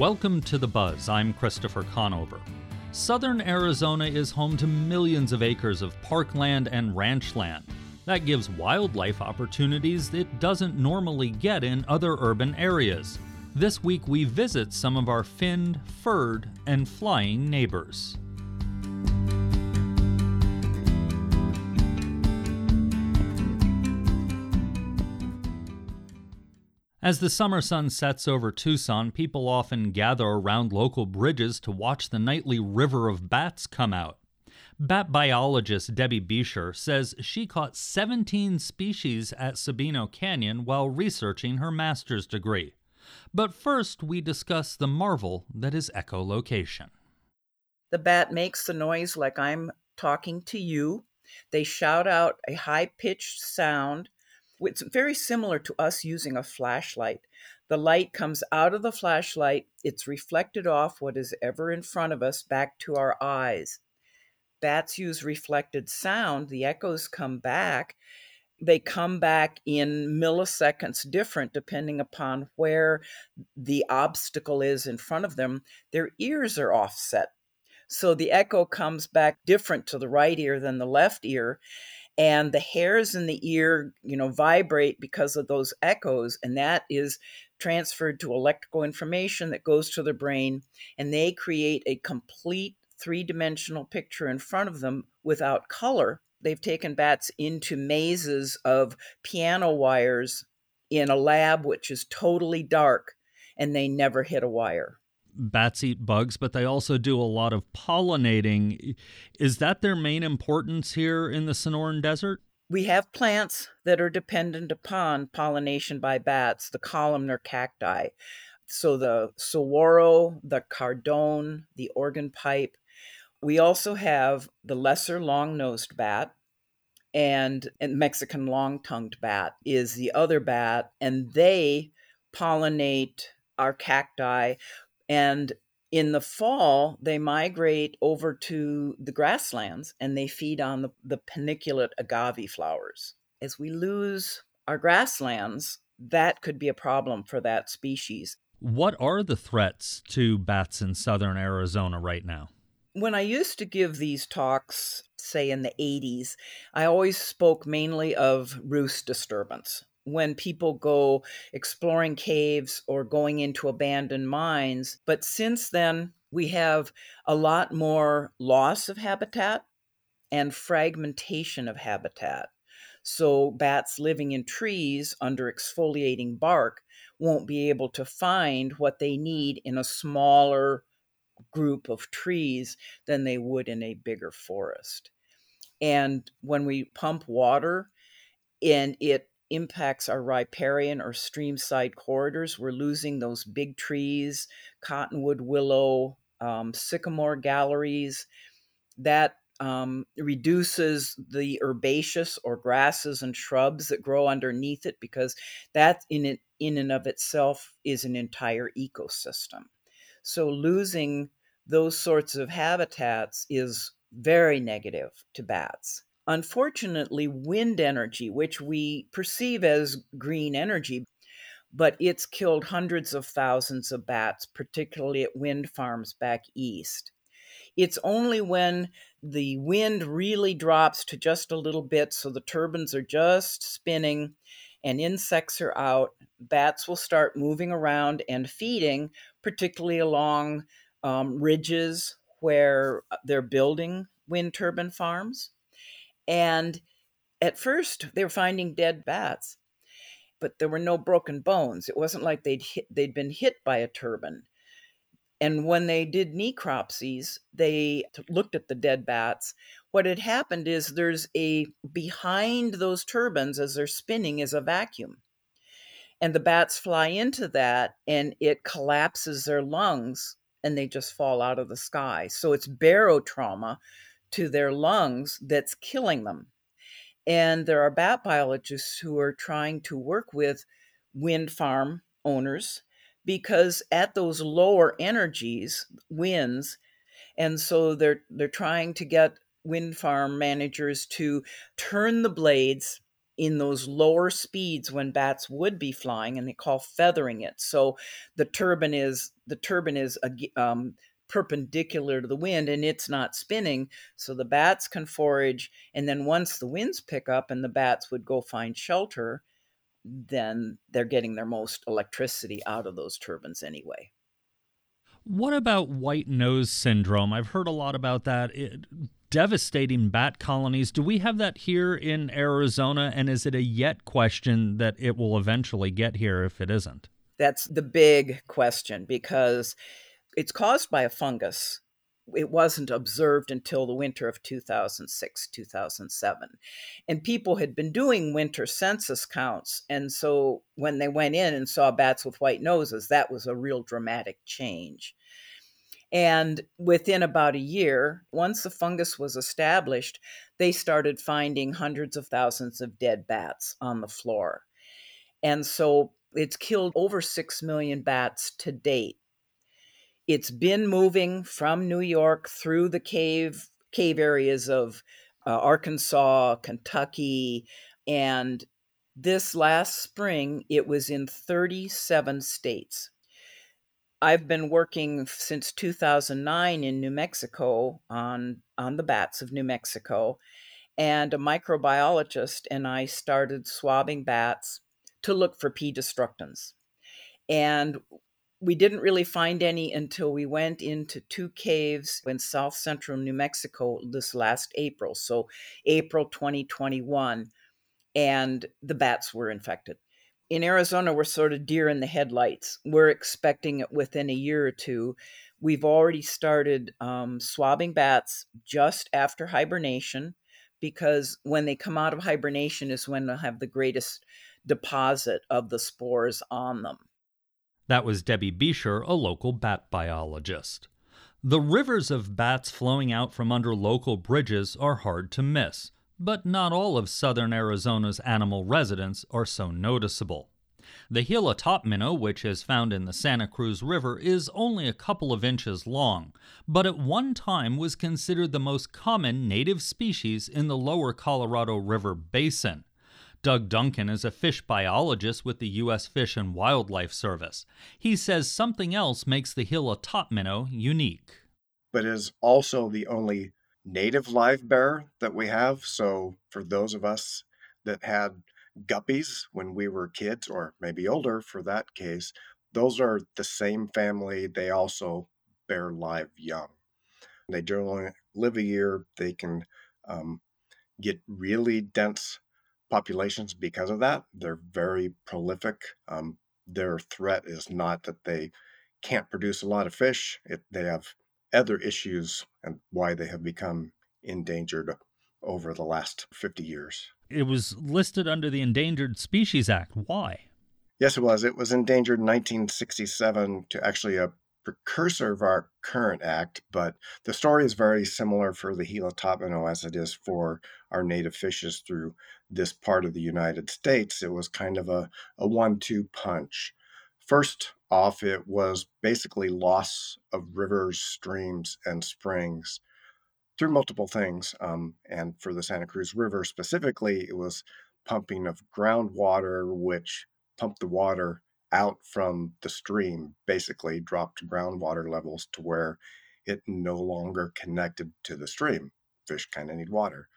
Welcome to The Buzz. I'm Christopher Conover. Southern Arizona is home to millions of acres of parkland and ranch land. That gives wildlife opportunities it doesn't normally get in other urban areas. This week we visit some of our finned, furred, and flying neighbors. As the summer sun sets over Tucson, people often gather around local bridges to watch the nightly river of bats come out. Bat biologist Debbie Buecher says she caught 17 species at Sabino Canyon while researching her master's degree. But first, we discuss the marvel that is echolocation. The bat makes the noise like I'm talking to you. They shout out a high-pitched sound. It's very similar to us using a flashlight. The light comes out of the flashlight. It's reflected off what is ever in front of us back to our eyes. Bats use reflected sound. The echoes come back. They come back in milliseconds different depending upon where the obstacle is in front of them. Their ears are offset. So the echo comes back different to the right ear than the left ear. And the hairs in the ear, vibrate because of those echoes, and that is transferred to electrical information that goes to the brain, and they create a complete three-dimensional picture in front of them without color. They've taken bats into mazes of piano wires in a lab which is totally dark, and they never hit a wire. Bats eat bugs, but they also do a lot of pollinating. Is that their main importance here in the Sonoran Desert? We have plants that are dependent upon pollination by bats, the columnar cacti. So the saguaro, the cardone, the organ pipe. We also have the lesser long nosed bat, and Mexican long tongued bat is the other bat, and they pollinate our cacti. And in the fall, they migrate over to the grasslands and they feed on the paniculate agave flowers. As we lose our grasslands, that could be a problem for that species. What are the threats to bats in southern Arizona right now? When I used to give these talks, say in the 80s, I always spoke mainly of roost disturbance. When people go exploring caves or going into abandoned mines. But since then, we have a lot more loss of habitat and fragmentation of habitat. So bats living in trees under exfoliating bark won't be able to find what they need in a smaller group of trees than they would in a bigger forest. And when we pump water and it impacts our riparian or streamside corridors, we're losing those big trees, cottonwood, willow, sycamore galleries. That reduces the herbaceous or grasses and shrubs that grow underneath it, because that in and of itself is an entire ecosystem. So losing those sorts of habitats is very negative to bats. Unfortunately, wind energy, which we perceive as green energy, but it's killed hundreds of thousands of bats, particularly at wind farms back east. It's only when the wind really drops to just a little bit, so the turbines are just spinning and insects are out, bats will start moving around and feeding, particularly along ridges where they're building wind turbine farms. And at first, they were finding dead bats, but there were no broken bones. It wasn't like they'd been hit by a turbine. And when they did necropsies, they looked at the dead bats. What had happened is behind those turbines as they're spinning is a vacuum. And the bats fly into that and it collapses their lungs and they just fall out of the sky. So it's barotrauma to their lungs that's killing them. And there are bat biologists who are trying to work with wind farm owners, because at those lower energies, winds, and so they're trying to get wind farm managers to turn the blades in those lower speeds when bats would be flying, and they call feathering it. So the turbine is perpendicular to the wind, and it's not spinning, so the bats can forage. And then once the winds pick up and the bats would go find shelter, then they're getting their most electricity out of those turbines anyway. What about white nose syndrome? I've heard a lot about that. Devastating bat colonies. Do we have that here in Arizona? And is it a yet question that it will eventually get here if it isn't? That's the big question, because it's caused by a fungus. It wasn't observed until the winter of 2006, 2007. And people had been doing winter census counts. And so when they went in and saw bats with white noses, that was a real dramatic change. And within about a year, once the fungus was established, they started finding hundreds of thousands of dead bats on the floor. And so it's killed over 6 million bats to date. It's been moving from New York through the cave areas of Arkansas, Kentucky, and this last spring, it was in 37 states. I've been working since 2009 in New Mexico on the bats of New Mexico, and a microbiologist and I started swabbing bats to look for P. destructans. And we didn't really find any until we went into two caves in south central New Mexico this last April, so April 2021, and the bats were infected. In Arizona, we're sort of deer in the headlights. We're expecting it within a year or two. We've already started swabbing bats just after hibernation, because when they come out of hibernation is when they'll have the greatest deposit of the spores on them. That was Debbie Buecher, a local bat biologist. The rivers of bats flowing out from under local bridges are hard to miss, but not all of southern Arizona's animal residents are so noticeable. The Gila top minnow, which is found in the Santa Cruz River, is only a couple of inches long, but at one time was considered the most common native species in the lower Colorado River basin. Doug Duncan is a fish biologist with the U.S. Fish and Wildlife Service. He says something else makes the Gila top minnow unique. But is also the only native live bearer that we have. So for those of us that had guppies when we were kids, or maybe older for that case, those are the same family. They also bear live young. They generally live a year. They can get really dense populations because of that. They're very prolific. Their threat is not that they can't produce a lot of fish. They have other issues and why they have become endangered over the last 50 years. It was listed under the Endangered Species Act. Why? Yes, it was. It was endangered in 1967 to actually a precursor of our current act, but the story is very similar for the Gila top minnow as it is for our native fishes through this part of the United States. It was kind of a 1-2 punch. First off, it was basically loss of rivers, streams, and springs through multiple things. And for the Santa Cruz River specifically, it was pumping of groundwater, which pumped the water out from the stream, basically dropped groundwater levels to where it no longer connected to the stream. Fish kind of need water.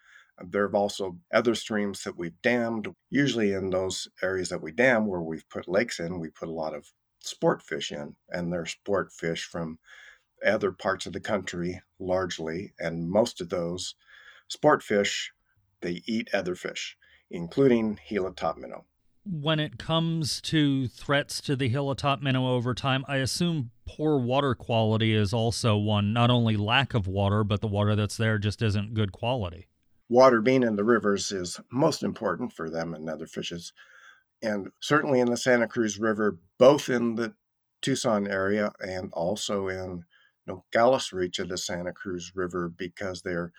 There have also other streams that we've dammed. Usually in those areas that we dam where we've put lakes in, we put a lot of sport fish in, and they're sport fish from other parts of the country largely. And most of those sport fish, they eat other fish, including Gila top minnow. When it comes to threats to the Gila top minnow over time, I assume poor water quality is also one. Not only lack of water, but the water that's there just isn't good quality. Water being in the rivers is most important for them and other fishes. And certainly in the Santa Cruz River, both in the Tucson area and also in Nogales reach of the Santa Cruz River, because they're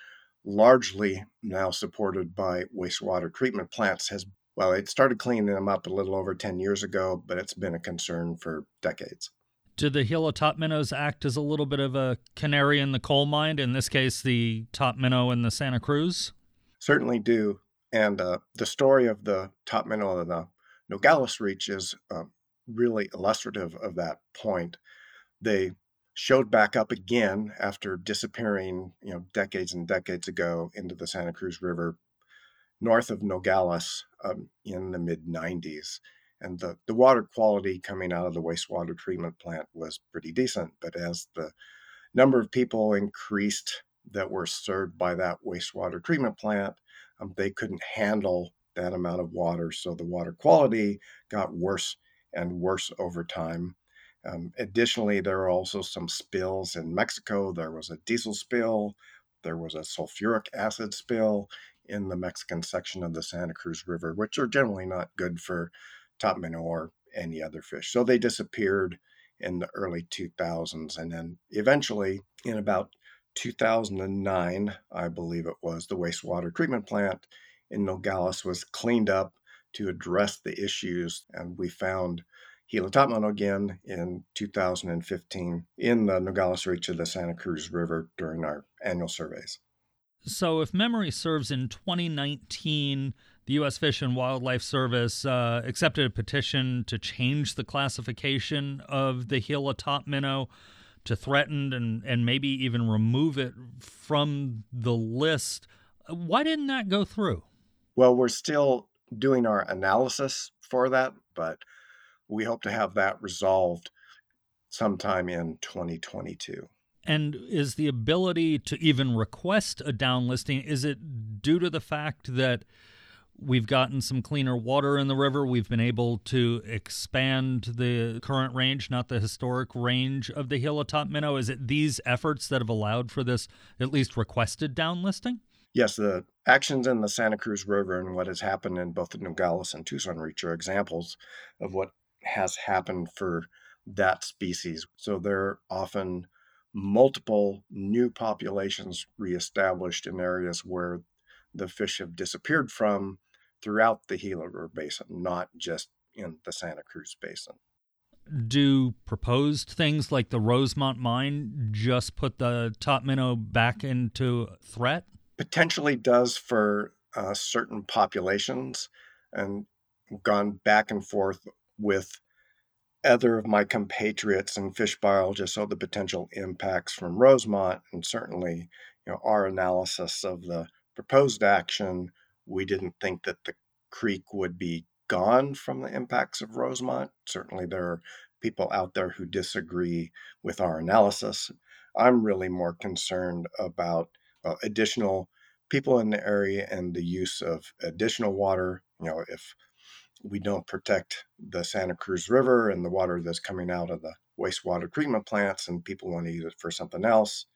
largely now supported by wastewater treatment plants, it started cleaning them up a little over 10 years ago, but it's been a concern for decades. Do the Gila top minnows act as a little bit of a canary in the coal mine, in this case the top minnow in the Santa Cruz? Certainly do. And the story of the top minnow in the Nogales Reach is really illustrative of that point. They showed back up again after disappearing, decades and decades ago into the Santa Cruz River, north of Nogales in the mid-90s. And the water quality coming out of the wastewater treatment plant was pretty decent. But as the number of people increased that were served by that wastewater treatment plant, they couldn't handle that amount of water. So the water quality got worse and worse over time. Additionally, there were also some spills in Mexico. There was a diesel spill. There was a sulfuric acid spill in the Mexican section of the Santa Cruz River, which are generally not good for top minnow or any other fish. So they disappeared in the early 2000s. And then eventually, in about 2009, I believe it was, the wastewater treatment plant in Nogales was cleaned up to address the issues. And we found Gila top minnow again in 2015 in the Nogales Reach of the Santa Cruz River during our annual surveys. So if memory serves, in 2019, the U.S. Fish and Wildlife Service accepted a petition to change the classification of the Gila top minnow to threatened and maybe even remove it from the list. Why didn't that go through? Well, we're still doing our analysis for that, but we hope to have that resolved sometime in 2022. And is the ability to even request a downlisting, is it due to the fact that we've gotten some cleaner water in the river, we've been able to expand the current range, not the historic range of the Gila top minnow? Is it these efforts that have allowed for this at least requested downlisting? Yes, the actions in the Santa Cruz River and what has happened in both the Nogales and Tucson Reach are examples of what has happened for that species. So there are often multiple new populations reestablished in areas where the fish have disappeared from throughout the Gila River Basin, not just in the Santa Cruz Basin. Do proposed things like the Rosemont mine just put the top minnow back into threat? Potentially does for certain populations, and gone back and forth with other of my compatriots and fish biologists on the potential impacts from Rosemont, and certainly our analysis of the proposed action, we didn't think that the creek would be gone from the impacts of Rosemont. Certainly there are people out there who disagree with our analysis. I'm really more concerned about additional people in the area and the use of additional water. If we don't protect the Santa Cruz River and the water that's coming out of the wastewater treatment plants and people want to use it for something else,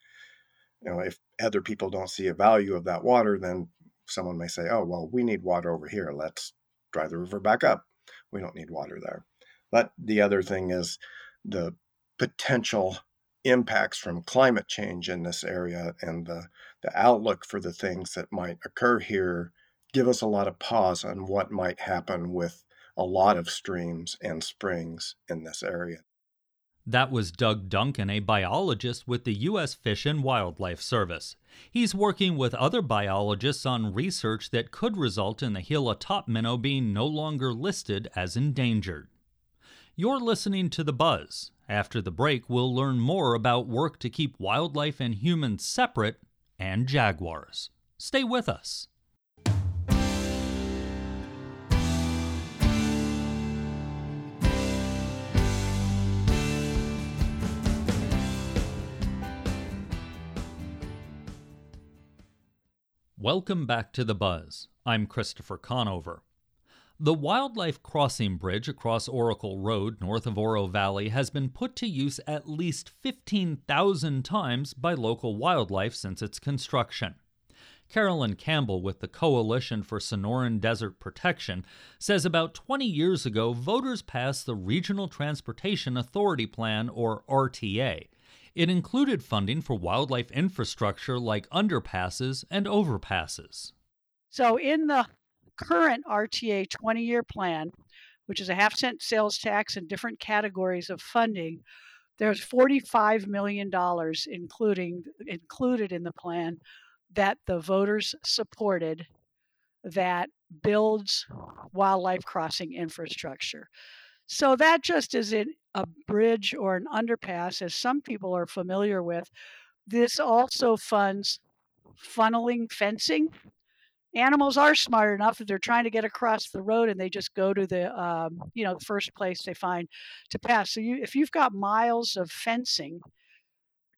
if other people don't see a value of that water, then someone may say, oh, well, we need water over here. Let's dry the river back up. We don't need water there. But the other thing is the potential impacts from climate change in this area and the outlook for the things that might occur here give us a lot of pause on what might happen with a lot of streams and springs in this area. That was Doug Duncan, a biologist with the U.S. Fish and Wildlife Service. He's working with other biologists on research that could result in the Gila top minnow being no longer listed as endangered. You're listening to The Buzz. After the break, we'll learn more about work to keep wildlife and humans separate, and jaguars. Stay with us. Welcome back to The Buzz. I'm Christopher Conover. The wildlife crossing bridge across Oracle Road north of Oro Valley has been put to use at least 15,000 times by local wildlife since its construction. Carolyn Campbell with the Coalition for Sonoran Desert Protection says about 20 years ago, voters passed the Regional Transportation Authority Plan, or RTA. It included funding for wildlife infrastructure like underpasses and overpasses. So in the current RTA 20-year plan, which is a half-cent sales tax and different categories of funding, there's $45 million included in the plan that the voters supported that builds wildlife crossing infrastructure. So that just isn't a bridge or an underpass, as some people are familiar with. This also funds funneling fencing. Animals are smart enough that they're trying to get across the road and they just go to the, the first place they find to pass. So if you've got miles of fencing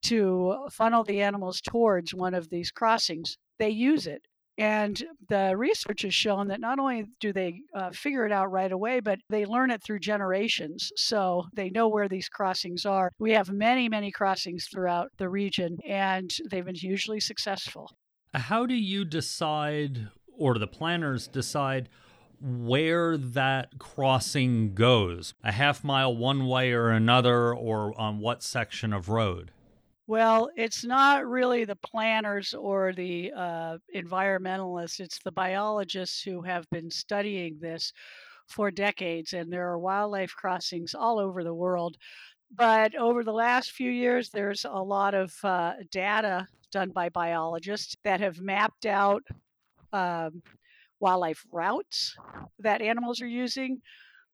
to funnel the animals towards one of these crossings, they use it. And the research has shown that not only do they figure it out right away, but they learn it through generations. So they know where these crossings are. We have many, many crossings throughout the region, and they've been hugely successful. How do you decide, or the planners decide, where that crossing goes? A half mile one way or another, or on what section of road? Well, it's not really the planners or the environmentalists. It's the biologists who have been studying this for decades, and there are wildlife crossings all over the world. But over the last few years, there's a lot of data done by biologists that have mapped out wildlife routes that animals are using,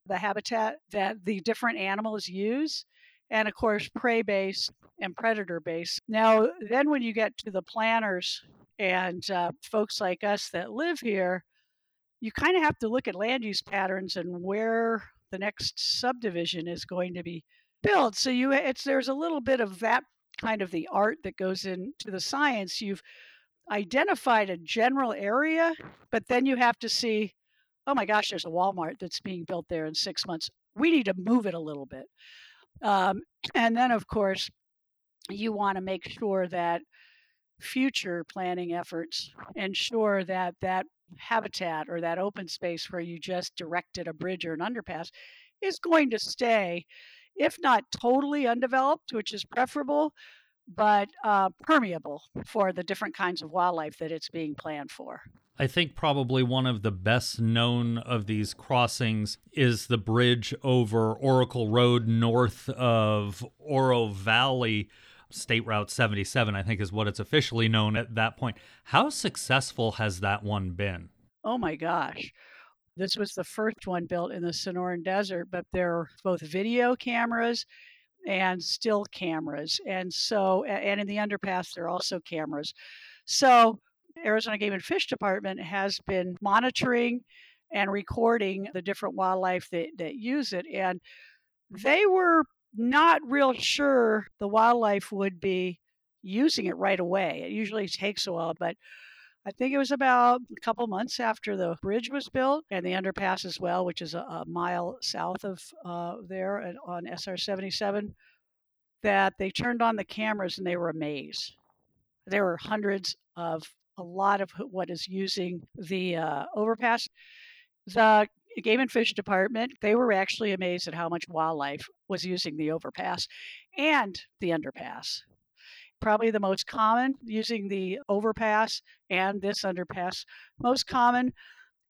the habitat that the different animals use, and of course, prey based and predator based. Now, then when you get to the planners and folks like us that live here, you kind of have to look at land use patterns and where the next subdivision is going to be built. So there's a little bit of that kind of the art that goes into the science. You've identified a general area, but then you have to see, oh my gosh, there's a Walmart that's being built there in 6 months. We need to move it a little bit. And then, of course, you want to make sure that future planning efforts ensure that that habitat or that open space where you just directed a bridge or an underpass is going to stay, if not totally undeveloped, which is preferable, but permeable for the different kinds of wildlife that it's being planned for. I think probably one of the best known of these crossings is the bridge over Oracle Road north of Oro Valley. State Route 77, I think, is what it's officially known at that point. How successful has that one been? Oh, my gosh. This was the first one built in the Sonoran Desert, but there are both video cameras and still cameras. And in the underpass, there are also cameras. So Arizona Game and Fish Department has been monitoring and recording the different wildlife that use it. And they were not real sure the wildlife would be using it right away. It usually takes a while, but I think it was about a couple months after the bridge was built and the underpass as well, which is a mile south of there on SR 77, that they turned on the cameras and they were amazed. There were a lot of what is using the overpass. The Game and Fish Department, they were actually amazed at how much wildlife was using the overpass and the underpass. Probably the most common, using the overpass and this underpass, most common,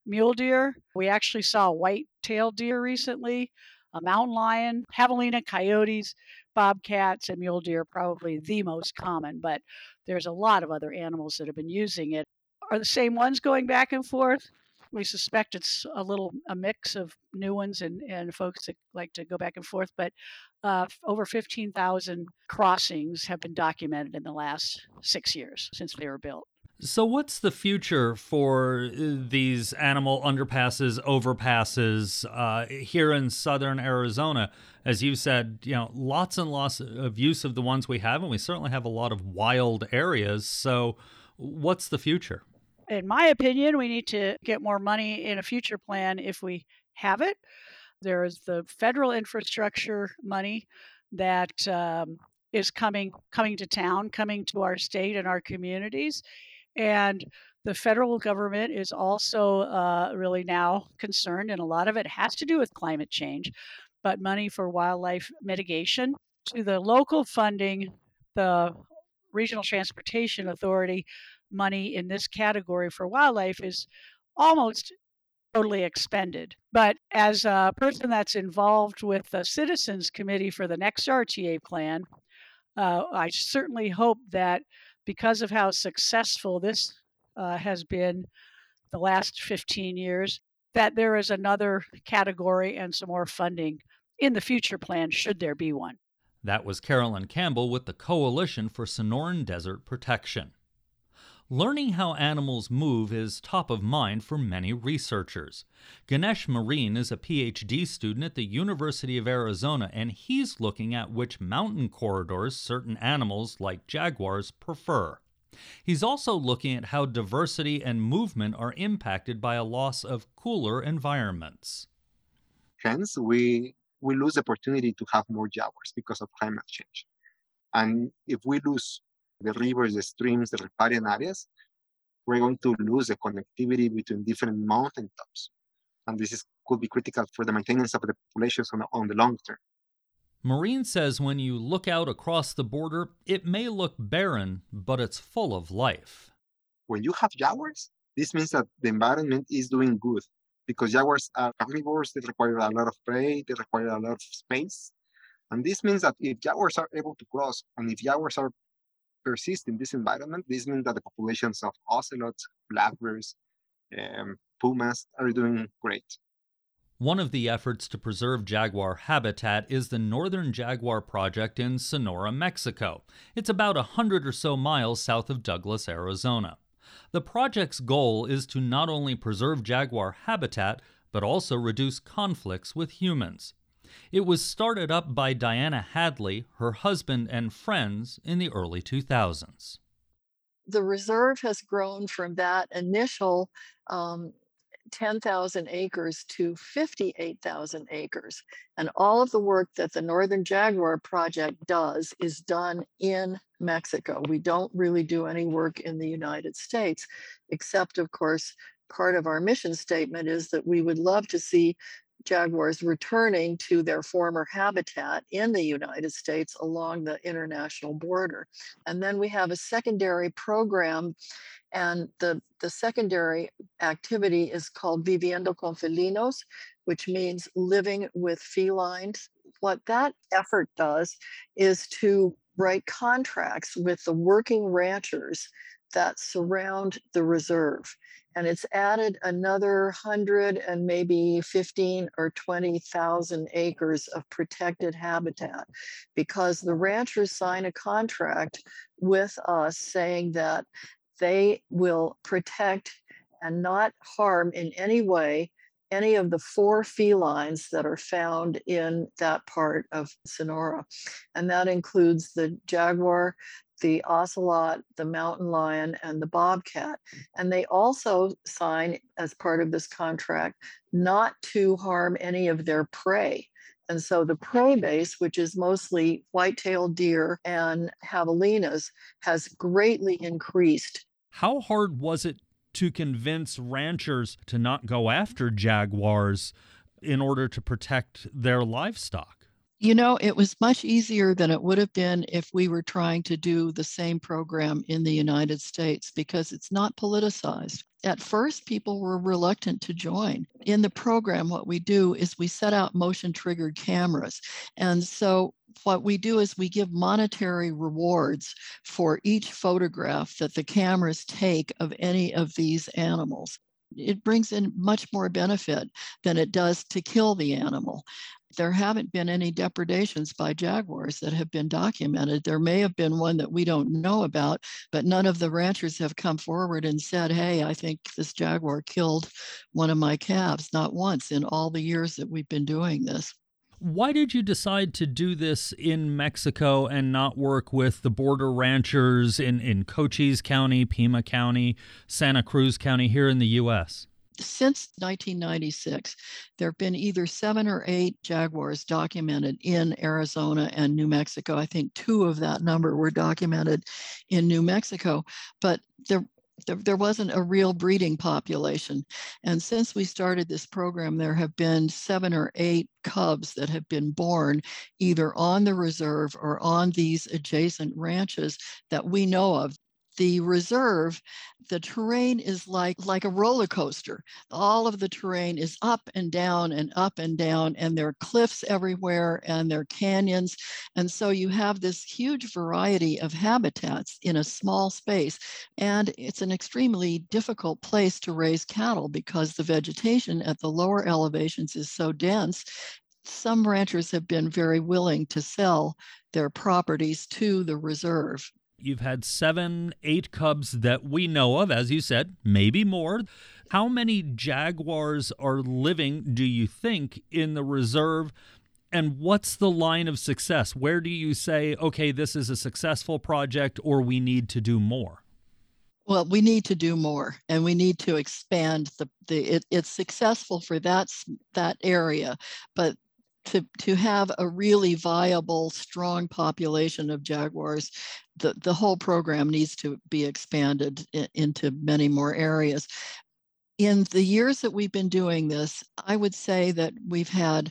mule deer. We actually saw white-tailed deer recently, a mountain lion, javelina, coyotes, bobcats, and mule deer, probably the most common, but there's a lot of other animals that have been using it. Are the same ones going back and forth? We suspect it's a mix of new ones and folks that like to go back and forth, but over 15,000 crossings have been documented in the last 6 years since they were built. So what's the future for these animal underpasses, overpasses here in southern Arizona? As you said, lots and lots of use of the ones we have, and we certainly have a lot of wild areas. So what's the future? In my opinion, we need to get more money in a future plan if we have it. There is the federal infrastructure money that is coming to town, coming to our state and our communities. And the federal government is also really now concerned, and a lot of it has to do with climate change, but money for wildlife mitigation. To the local funding, the Regional Transportation Authority money in this category for wildlife is almost totally expended. But as a person that's involved with the Citizens Committee for the next RTA plan, I certainly hope that because of how successful this has been, the last 15 years, that there is another category and some more funding in the future plan, should there be one. That was Carolyn Campbell with the Coalition for Sonoran Desert Protection. Learning how animals move is top of mind for many researchers. Ganesh Marine is a PhD student at the University of Arizona, and he's looking at which mountain corridors certain animals, like jaguars, prefer. He's also looking at how diversity and movement are impacted by a loss of cooler environments. Hence, we lose the opportunity to have more jaguars because of climate change. And if we lose the rivers, the streams, the riparian areas, we're going to lose the connectivity between different mountaintops. And this could be critical for the maintenance of the populations on the long term. Marine says when you look out across the border, it may look barren, but it's full of life. When you have jaguars, this means that the environment is doing good, because jaguars are carnivores, they require a lot of prey, they require a lot of space. And this means that if jaguars are able to cross, and if jaguars are persist in this environment, this means that the populations of ocelots, blackbears, pumas are doing great. One of the efforts to preserve jaguar habitat is the Northern Jaguar Project in Sonora, Mexico. It's about 100 or so miles south of Douglas, Arizona. The project's goal is to not only preserve jaguar habitat, but also reduce conflicts with humans. It was started up by Diana Hadley, her husband, and friends in the early 2000s. The reserve has grown from that initial 10,000 acres to 58,000 acres. And all of the work that the Northern Jaguar Project does is done in Mexico. We don't really do any work in the United States, except, of course, part of our mission statement is that we would love to see jaguars returning to their former habitat in the United States along the international border. And then we have a secondary program, and the secondary activity is called Viviendo con Felinos, which means living with felines. What that effort does is to write contracts with the working ranchers that surround the reserve. And it's added another 100 and maybe 15 or 20,000 acres of protected habitat, because the ranchers sign a contract with us saying that they will protect and not harm in any way any of the four felines that are found in that part of Sonora. And that includes the jaguar, the ocelot, the mountain lion, and the bobcat. And they also sign, as part of this contract, not to harm any of their prey. And so the prey base, which is mostly white-tailed deer and javelinas, has greatly increased. How hard was it to convince ranchers to not go after jaguars in order to protect their livestock? You know, it was much easier than it would have been if we were trying to do the same program in the United States, because it's not politicized. At first, people were reluctant to join. In the program, what we do is we set out motion-triggered cameras. And so what we do is we give monetary rewards for each photograph that the cameras take of any of these animals. It brings in much more benefit than it does to kill the animal. There haven't been any depredations by jaguars that have been documented. There may have been one that we don't know about, but none of the ranchers have come forward and said, hey, I think this jaguar killed one of my calves, not once in all the years that we've been doing this. Why did you decide to do this in Mexico and not work with the border ranchers in Cochise County, Pima County, Santa Cruz County here in the U.S.? Since 1996, there have been either 7 or 8 jaguars documented in Arizona and New Mexico. I think 2 of that number were documented in New Mexico, but there wasn't a real breeding population. And since we started this program, there have been 7 or 8 cubs that have been born either on the reserve or on these adjacent ranches that we know of. the reserve, the terrain is like a roller coaster. All of the terrain is up and down and up and down, and there are cliffs everywhere and there are canyons. And so you have this huge variety of habitats in a small space. And it's an extremely difficult place to raise cattle because the vegetation at the lower elevations is so dense. Some ranchers have been very willing to sell their properties to the reserve. You've had 7, 8 cubs that we know of, as you said, maybe more. How many jaguars are living, do you think, in the reserve? And what's the line of success? Where do you say, okay, this is a successful project, or we need to do more? Well, we need to do more, and we need to expand it's successful for that area, but to have a really viable, strong population of jaguars, the whole program needs to be expanded into many more areas. In the years that we've been doing this, I would say that we've had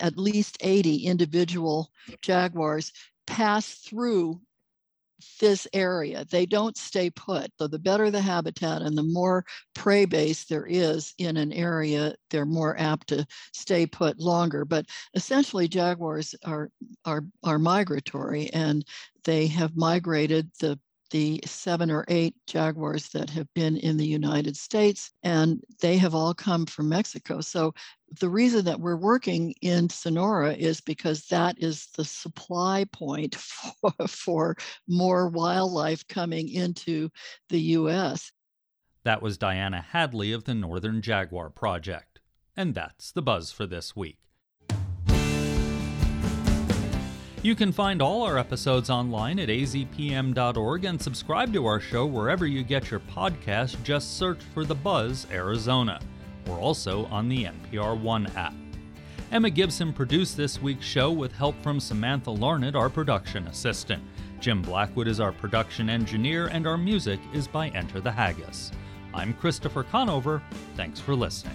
at least 80 individual jaguars pass through this area. They don't stay put. So the better the habitat and the more prey base there is in an area, they're more apt to stay put longer. But essentially, jaguars are migratory, and they have migrated the 7 or 8 jaguars that have been in the United States, and they have all come from Mexico. So the reason that we're working in Sonora is because that is the supply point for more wildlife coming into the U.S. That was Diana Hadley of the Northern Jaguar Project. And that's the Buzz for this week. You can find all our episodes online at azpm.org and subscribe to our show wherever you get your podcast. Just search for The Buzz Arizona. We're also on the NPR One app. Emma Gibson produced this week's show with help from Samantha Larned, our production assistant. Jim Blackwood is our production engineer, and our music is by Enter the Haggis. I'm Christopher Conover. Thanks for listening.